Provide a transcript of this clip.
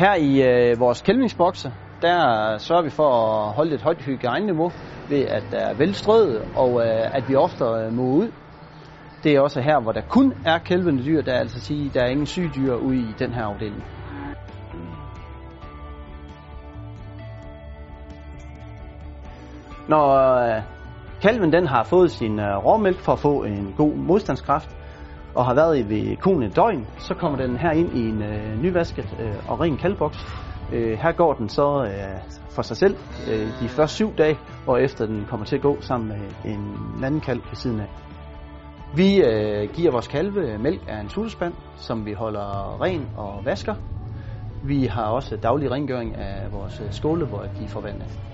Her i vores kælvingsbokse, der sørger vi for at holde et højt hygiejneniveau ved at der er velstrøet og at vi ofte måger ud. Det er også her, hvor der kun er kælvende dyr, der altså sige, der er ingen syge dyr ude i den her afdeling. Når kalven den har fået sin råmælk for at få en god modstandskraft og har været ved koen et døgn, så kommer den her ind i en nyvasket og ren kalvboks. Her går den så for sig selv de første 7 dage, og efter den kommer til at gå sammen med en anden kalv ved siden af. Vi giver vores kalve mælk af en sultespand, som vi holder ren og vasker. Vi har også daglig rengøring af vores skåle, hvor de får vandet.